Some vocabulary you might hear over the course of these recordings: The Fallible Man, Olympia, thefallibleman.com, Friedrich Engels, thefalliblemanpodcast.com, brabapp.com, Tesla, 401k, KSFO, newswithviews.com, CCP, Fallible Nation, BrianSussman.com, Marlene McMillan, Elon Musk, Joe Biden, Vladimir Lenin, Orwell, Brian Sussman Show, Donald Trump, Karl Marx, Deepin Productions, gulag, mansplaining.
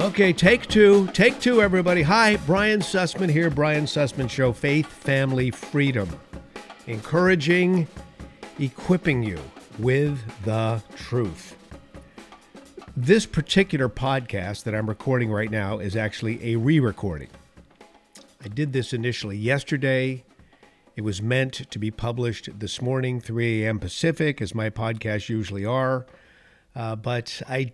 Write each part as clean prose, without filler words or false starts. Okay, take two, everybody. Hi, Brian Sussman here, Brian Sussman Show, Faith, Family, Freedom, encouraging, equipping you with the truth. This particular podcast that I'm recording right now is actually a re-recording. I did this initially yesterday. It was meant to be published this morning, 3 a.m. Pacific, as my podcasts usually are, but I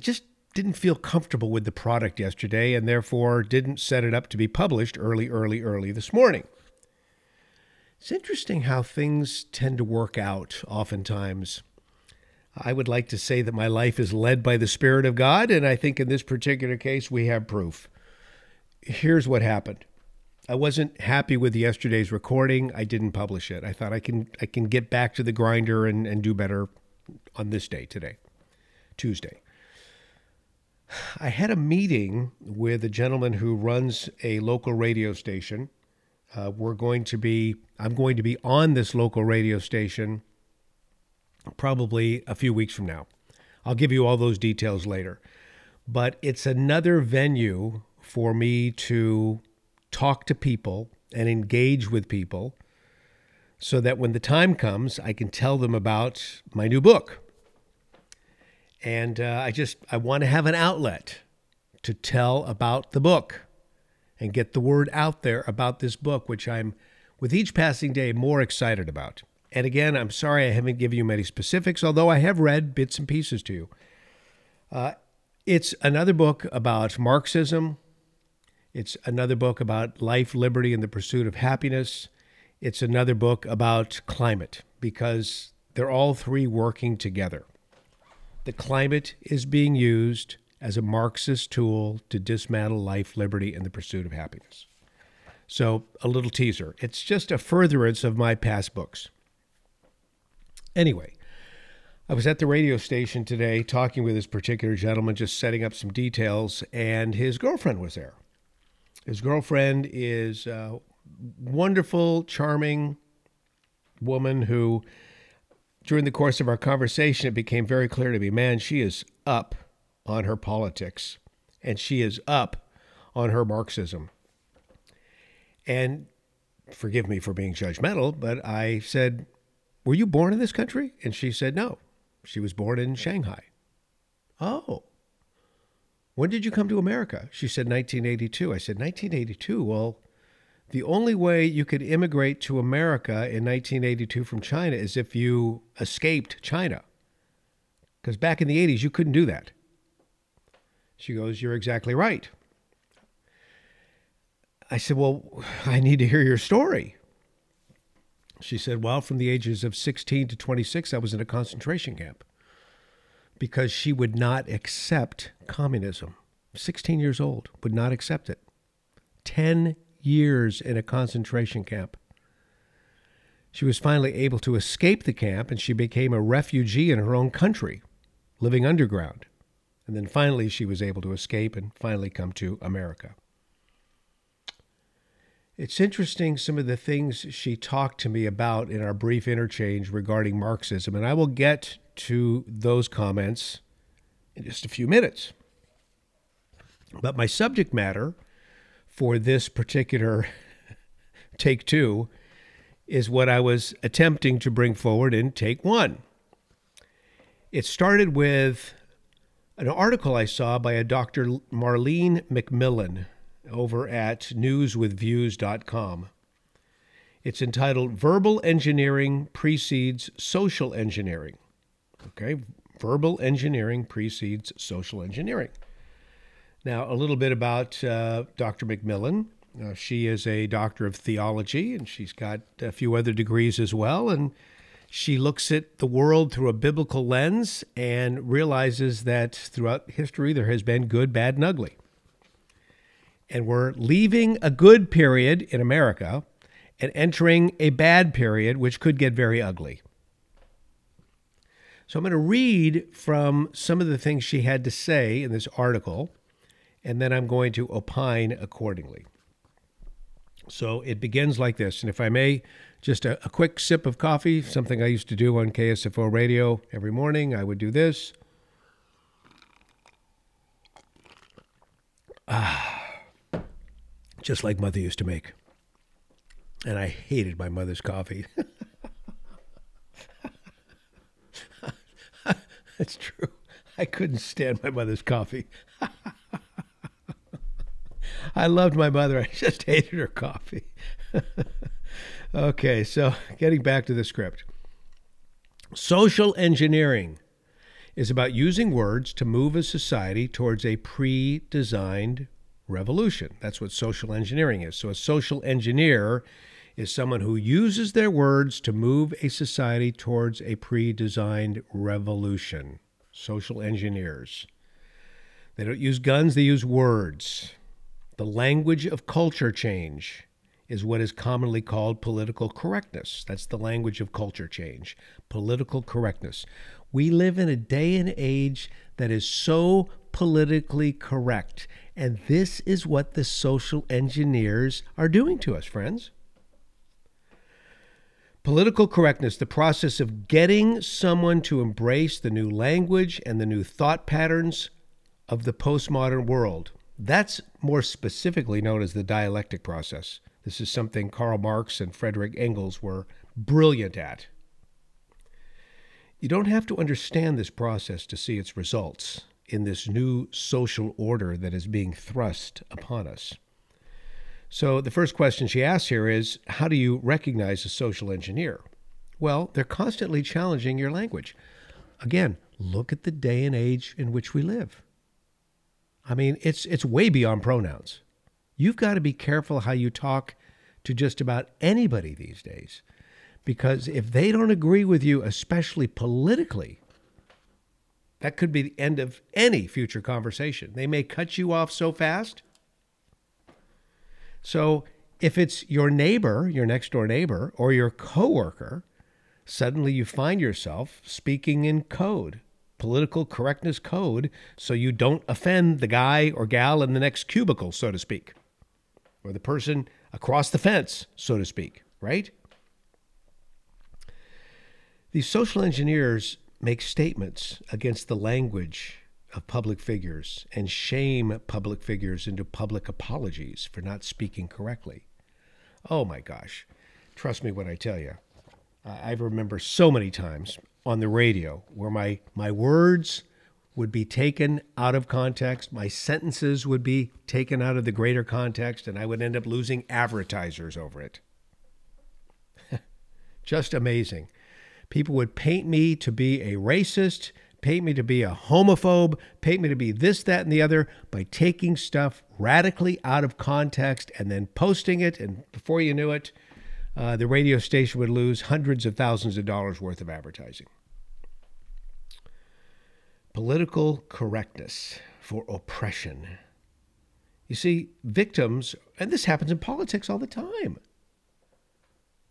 just didn't feel comfortable with the product yesterday and therefore didn't set it up to be published early this morning. It's interesting how things tend to work out oftentimes. I would like to say that my life is led by the Spirit of God, and I think in this particular case, we have proof. Here's what happened. I wasn't happy with yesterday's recording. I didn't publish it. I thought I can get back to the grinder and do better on this day today, Tuesday. I had a meeting with a gentleman who runs a local radio station. I'm going to be on this local radio station probably a few weeks from now. I'll give you all those details later. But it's another venue for me to talk to people and engage with people so that when the time comes, I can tell them about my new book. And I want to have an outlet to tell about the book and get the word out there about this book, which I'm, with each passing day, more excited about. And again, I'm sorry I haven't given you many specifics, although I have read bits and pieces to you. It's another book about Marxism. It's another book about life, liberty, and the pursuit of happiness. It's another book about climate, because they're all three working together. The climate is being used as a Marxist tool to dismantle life, liberty, and the pursuit of happiness. So a little teaser. It's just a furtherance of my past books. Anyway, I was at the radio station today talking with this particular gentleman, just setting up some details, and his girlfriend was there. His girlfriend is a wonderful, charming woman who, during the course of our conversation, it became very clear to me, man, she is up on her politics, and she is up on her Marxism. And forgive me for being judgmental, but I said, were you born in this country? And she said, no, she was born in Shanghai. Oh, when did you come to America? She said, 1982. I said, 1982? Well, the only way you could immigrate to America in 1982 from China is if you escaped China. Because back in the 80s, you couldn't do that. She goes, you're exactly right. I said, well, I need to hear your story. She said, well, from the ages of 16 to 26, I was in a concentration camp. Because she would not accept communism. 16 years old, would not accept it. 10 years in a concentration camp. She was finally able to escape the camp, and she became a refugee in her own country, living underground. And then finally she was able to escape and finally come to America. It's interesting some of the things she talked to me about in our brief interchange regarding Marxism, and I will get to those comments in just a few minutes. But my subject matter for this particular take two is what I was attempting to bring forward in take one. It started with an article I saw by a Dr. Marlene McMillan over at newswithviews.com. It's entitled, Verbal Engineering Precedes Social Engineering. Okay, verbal engineering precedes social engineering. Now, a little bit about Dr. McMillan. She is a doctor of theology, and she's got a few other degrees as well. And she looks at the world through a biblical lens and realizes that throughout history, there has been good, bad, and ugly. And we're leaving a good period in America and entering a bad period, which could get very ugly. So I'm going to read from some of the things she had to say in this article, and then I'm going to opine accordingly. So it begins like this, and if I may, just a quick sip of coffee, something I used to do on KSFO radio every morning. I would do this. Just like Mother used to make. And I hated my mother's coffee. That's true. I couldn't stand my mother's coffee. I loved my mother. I just hated her coffee. Okay, so getting back to the script. Social engineering is about using words to move a society towards a pre-designed revolution. That's what social engineering is. So a social engineer is someone who uses their words to move a society towards a pre-designed revolution. Social engineers. They don't use guns, they use words. The language of culture change is what is commonly called political correctness. That's the language of culture change. Political correctness. We live in a day and age that is so politically correct. And this is what the social engineers are doing to us, friends. Political correctness, the process of getting someone to embrace the new language and the new thought patterns of the postmodern world. That's more specifically known as the dialectic process. This is something Karl Marx and Friedrich Engels were brilliant at. You don't have to understand this process to see its results in this new social order that is being thrust upon us. So the first question she asks here is, how do you recognize a social engineer? Well, they're constantly challenging your language. Again, look at the day and age in which we live. I mean, it's way beyond pronouns. You've got to be careful how you talk to just about anybody these days, because if they don't agree with you, especially politically, that could be the end of any future conversation. They may cut you off so fast. So if it's your neighbor, your next door neighbor, or your coworker, suddenly you find yourself speaking in code, political correctness code, so you don't offend the guy or gal in the next cubicle, so to speak, or the person across the fence, so to speak, right? These social engineers make statements against the language of public figures and shame public figures into public apologies for not speaking correctly. Oh my gosh. Trust me when I tell you. I remember so many times on the radio where my words would be taken out of context, my sentences would be taken out of the greater context, and I would end up losing advertisers over it. Just amazing. People would paint me to be a racist, paint me to be a homophobe, paint me to be this, that, and the other by taking stuff radically out of context and then posting it, and before you knew it, the radio station would lose hundreds of thousands of dollars worth of advertising. Political correctness for oppression. You see, victims, and this happens in politics all the time.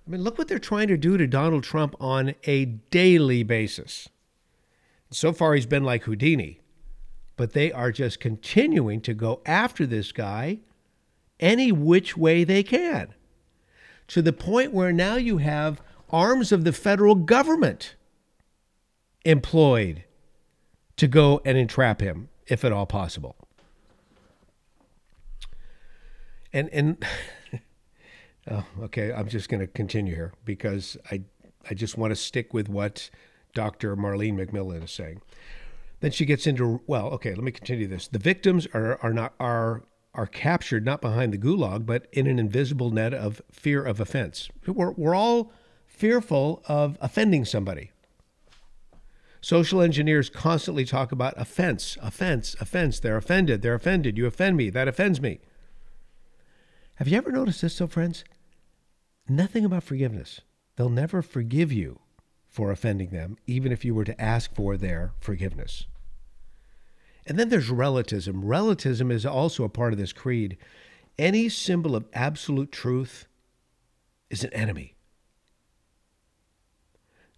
I mean, look what they're trying to do to Donald Trump on a daily basis. So far, he's been like Houdini, but they are just continuing to go after this guy any which way they can, to the point where now you have arms of the federal government employed to go and entrap him, if at all possible. And oh, okay, I'm just going to continue here because I just want to stick with what Dr. Marlene McMillan is saying. Then she gets into, well, okay, let me continue this. The victims are captured not behind the gulag, but in an invisible net of fear of offense. We're all fearful of offending somebody. Social engineers constantly talk about offense, offense, offense. They're offended, you offend me, that offends me. Have you ever noticed this, though, friends? Nothing about forgiveness. They'll never forgive you for offending them, even if you were to ask for their forgiveness. And then there's relativism. Relativism is also a part of this creed. Any symbol of absolute truth is an enemy.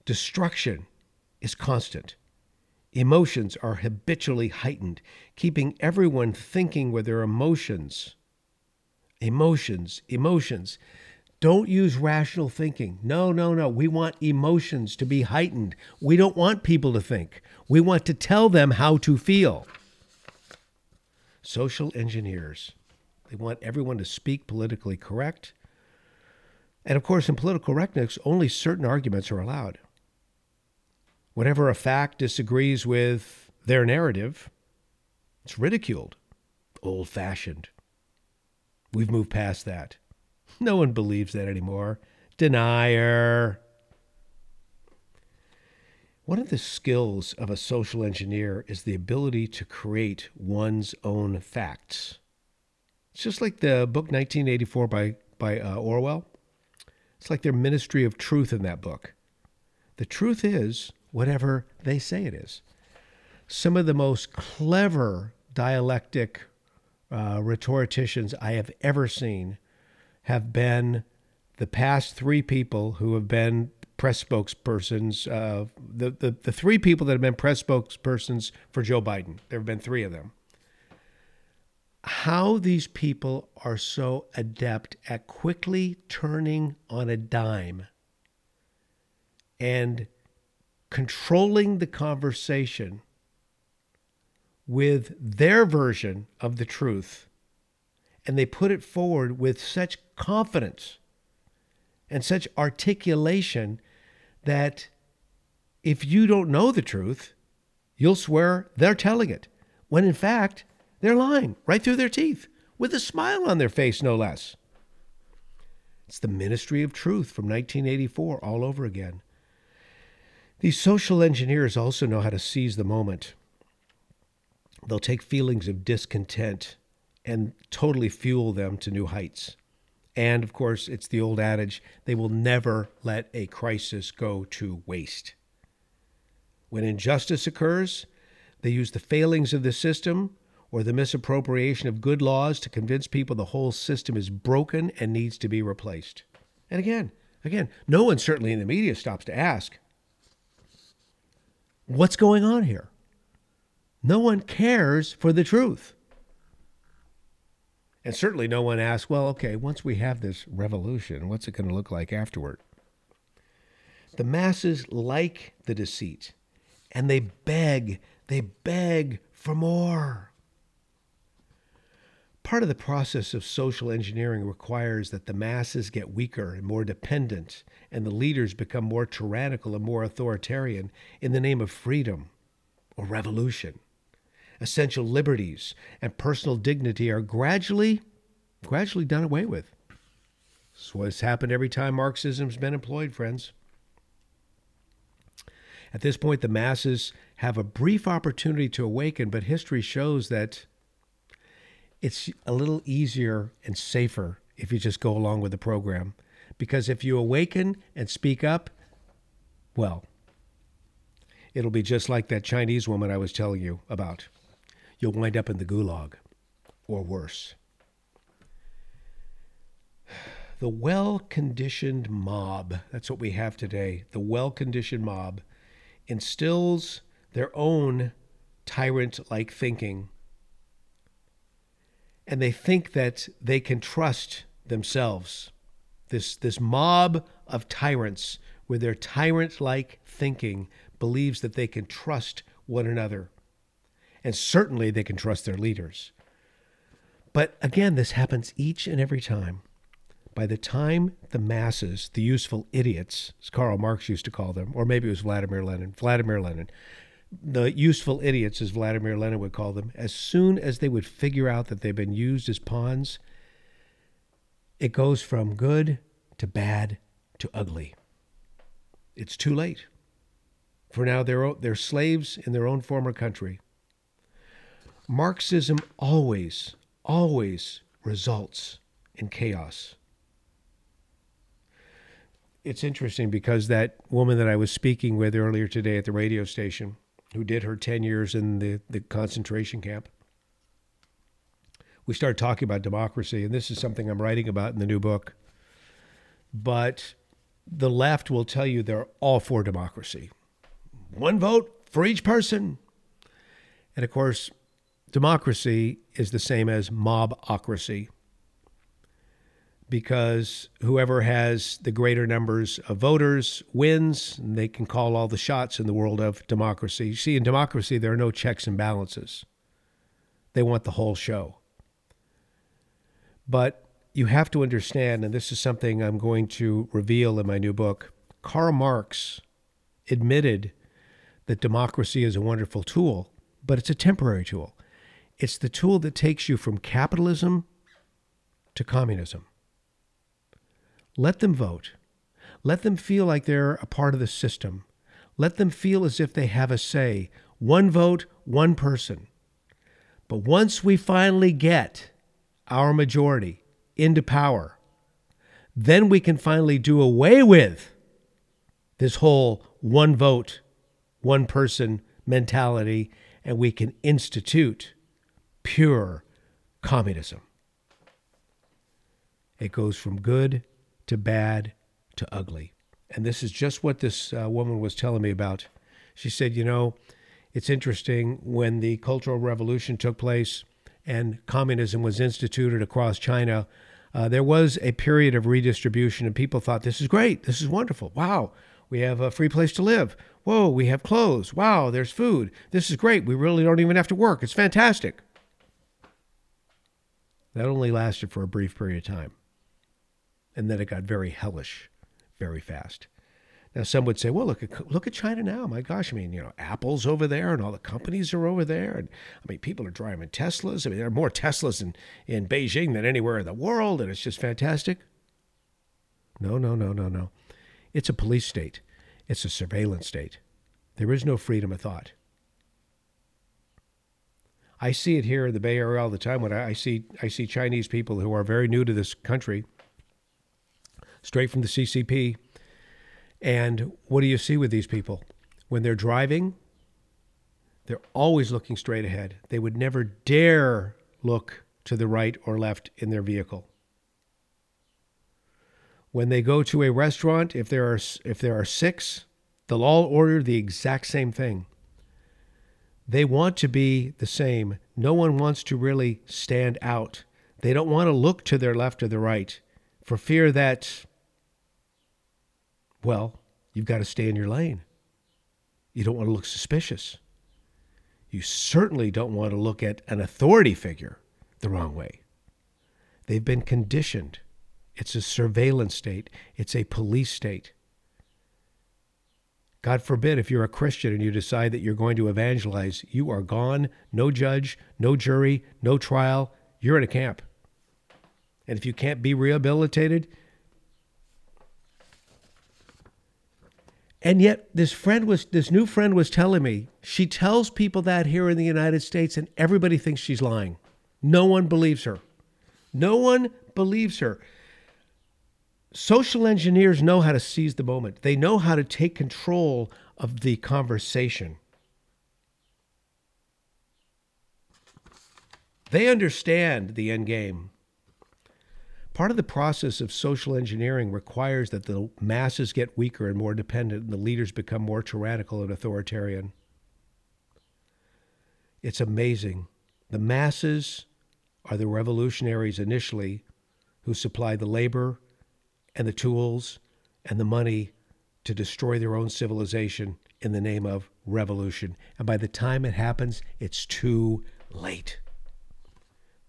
Destruction is constant. Emotions are habitually heightened, keeping everyone thinking with their emotions. Emotions, emotions. Don't use rational thinking. No. We want emotions to be heightened. We don't want people to think. We want to tell them how to feel. social engineers. They want everyone to speak politically correct. And of course, in political correctness, only certain arguments are allowed. Whenever a fact disagrees with their narrative, it's ridiculed, old-fashioned. We've moved past that. No one believes that anymore. Denier. One of the skills of a social engineer is the ability to create one's own facts. It's just like the book 1984 by Orwell. It's like their ministry of truth in that book. The truth is whatever they say it is. Some of the most clever dialectic rhetoricians I have ever seen have been the past three people who have been press spokespersons, the three people that have been press spokespersons for Joe Biden. There have been three of them. How these people are so adept at quickly turning on a dime and controlling the conversation with their version of the truth, and they put it forward with such confidence and such articulation that if you don't know the truth, you'll swear they're telling it, when in fact, they're lying right through their teeth with a smile on their face, no less. It's the ministry of truth from 1984 all over again. These social engineers also know how to seize the moment. They'll take feelings of discontent and totally fuel them to new heights. And, of course, it's the old adage, they will never let a crisis go to waste. When injustice occurs, they use the failings of the system or the misappropriation of good laws to convince people the whole system is broken and needs to be replaced. And again, no one, certainly in the media, stops to ask, what's going on here? No one cares for the truth. And certainly no one asks, well, okay, once we have this revolution, what's it going to look like afterward? The masses like the deceit, and they beg for more. Part of the process of social engineering requires that the masses get weaker and more dependent, and the leaders become more tyrannical and more authoritarian in the name of freedom or revolution. Essential liberties and personal dignity are gradually done away with. This is what's happened every time Marxism's been employed, friends. At this point, the masses have a brief opportunity to awaken, but history shows that it's a little easier and safer if you just go along with the program. Because if you awaken and speak up, well, it'll be just like that Chinese woman I was telling you about. You'll wind up in the gulag, or worse. The well-conditioned mob, that's what we have today, the well-conditioned mob instills their own tyrant-like thinking, and they think that they can trust themselves. This mob of tyrants with their tyrant-like thinking believes that they can trust one another, and certainly they can trust their leaders. But again, this happens each and every time. By the time the masses, the useful idiots, as Karl Marx used to call them, or maybe it was Vladimir Lenin, the useful idiots, as Vladimir Lenin would call them, as soon as they would figure out that they've been used as pawns, it goes from good to bad to ugly. It's too late. For now, they're slaves in their own former country. Marxism always results in chaos. It's interesting because that woman that I was speaking with earlier today at the radio station, who did her 10 years in the concentration camp, we started talking about democracy, and this is something I'm writing about in the new book. But the left will tell you they're all for democracy. One vote for each person. And of course, democracy is the same as mobocracy, because whoever has the greater numbers of voters wins, and they can call all the shots in the world of democracy. You see, in democracy, there are no checks and balances. They want the whole show. But you have to understand, and this is something I'm going to reveal in my new book, Karl Marx admitted that democracy is a wonderful tool, but it's a temporary tool. It's the tool that takes you from capitalism to communism. Let them vote. Let them feel like they're a part of the system. Let them feel as if they have a say. One vote, one person. But once we finally get our majority into power, then we can finally do away with this whole one vote, one person mentality, and we can institute pure communism. It goes from good to bad to ugly. And this is just what this woman was telling me about. She said, you know, it's interesting, when the Cultural Revolution took place and communism was instituted across China, there was a period of redistribution, and people thought, this is great. This is wonderful. Wow. We have a free place to live. Whoa, we have clothes. Wow, there's food. This is great. We really don't even have to work. It's fantastic. That only lasted for a brief period of time. And then it got very hellish, very fast. Now, some would say, well, look at China now. My gosh, I mean, you know, Apple's over there and all the companies are over there. And I mean, people are driving Teslas. I mean, there are more Teslas in Beijing than anywhere in the world. And it's just fantastic. No. It's a police state. It's a surveillance state. There is no freedom of thought. I see it here in the Bay Area all the time when I see Chinese people who are very new to this country, straight from the CCP. And what do you see with these people? When they're driving, they're always looking straight ahead. They would never dare look to the right or left in their vehicle. When they go to a restaurant, if there are six, they'll all order the exact same thing. They want to be the same. No one wants to really stand out. They don't want to look to their left or the right for fear that, well, you've got to stay in your lane. You don't want to look suspicious. You certainly don't want to look at an authority figure the wrong way. They've been conditioned. It's a surveillance state. It's a police state. God forbid if you're a Christian and you decide that you're going to evangelize, you are gone. No judge, no jury, no trial. You're in a camp. And if you can't be rehabilitated. And yet this new friend was telling me, she tells people that here in the United States and everybody thinks she's lying. No one believes her. No one believes her. Social engineers know how to seize the moment. They know how to take control of the conversation. They understand the end game. Part of the process of social engineering requires that the masses get weaker and more dependent, and the leaders become more tyrannical and authoritarian. It's amazing. The masses are the revolutionaries initially who supply the labor and the tools and the money to destroy their own civilization in the name of revolution. And by the time it happens, it's too late.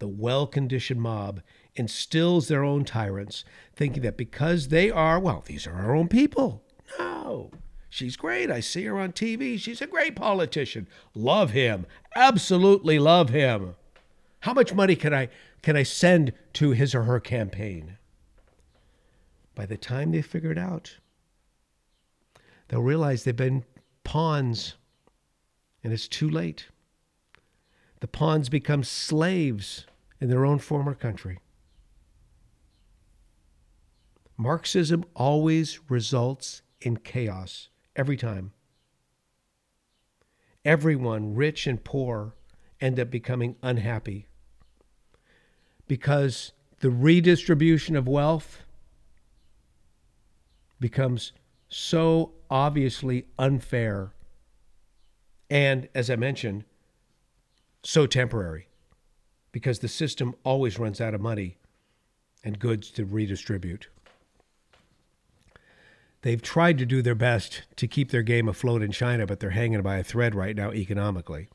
The well-conditioned mob instills their own tyrants, thinking that because they are, well, these are our own people. No, she's great. I see her on TV. She's a great politician. Love him. Absolutely love him. How much money can I send to his or her campaign? By the time they figure it out, they'll realize they've been pawns, and it's too late. The pawns become slaves in their own former country. Marxism always results in chaos, every time. Everyone, rich and poor, end up becoming unhappy because the redistribution of wealth becomes so obviously unfair and, as I mentioned, so temporary, because the system always runs out of money and goods to redistribute. They've tried to do their best to keep their game afloat in China, but they're hanging by a thread right now economically.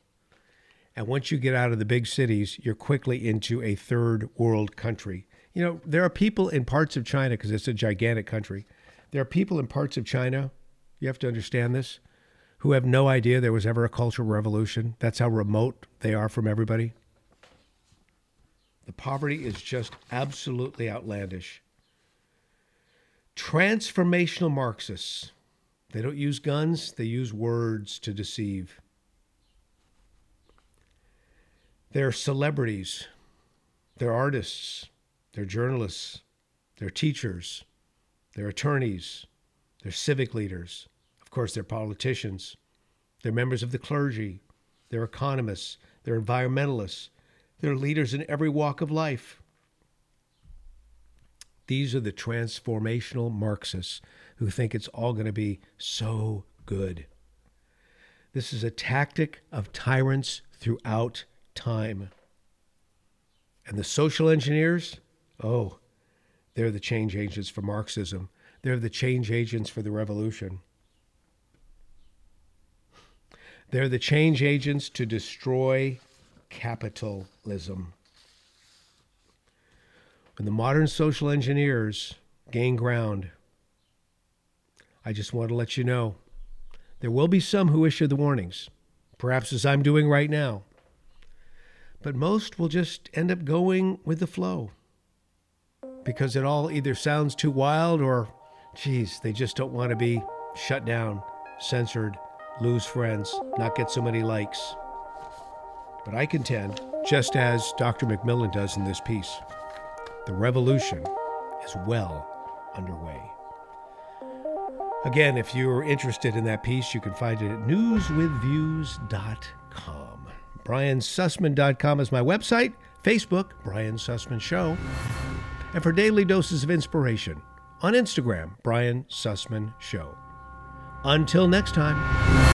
And once you get out of the big cities, you're quickly into a third world country. You know, there are people in parts of China, because it's a gigantic country, there are people in parts of China, you have to understand this, who have no idea there was ever a cultural revolution. That's how remote they are from everybody. The poverty is just absolutely outlandish. Transformational Marxists. They don't use guns, they use words to deceive. They're celebrities, they're artists, they're journalists, they're teachers, they're attorneys, they're civic leaders. Of course, they're politicians, they're members of the clergy, they're economists, they're environmentalists, they're leaders in every walk of life. These are the transformational Marxists who think it's all going to be so good. This is a tactic of tyrants throughout time. And the social engineers, oh, they're the change agents for Marxism. They're the change agents for the revolution. They're the change agents to destroy capitalism. When the modern social engineers gain ground, I just want to let you know, there will be some who issue the warnings, perhaps as I'm doing right now. But most will just end up going with the flow because it all either sounds too wild or, geez, they just don't want to be shut down, censored, lose friends, not get so many likes. But I contend, just as Dr. McMillan does in this piece, the revolution is well underway. Again, if you're interested in that piece, you can find it at newswithviews.com. BrianSussman.com is my website. Facebook, Brian Sussman Show. And for daily doses of inspiration, on Instagram, Brian Sussman Show. Until next time.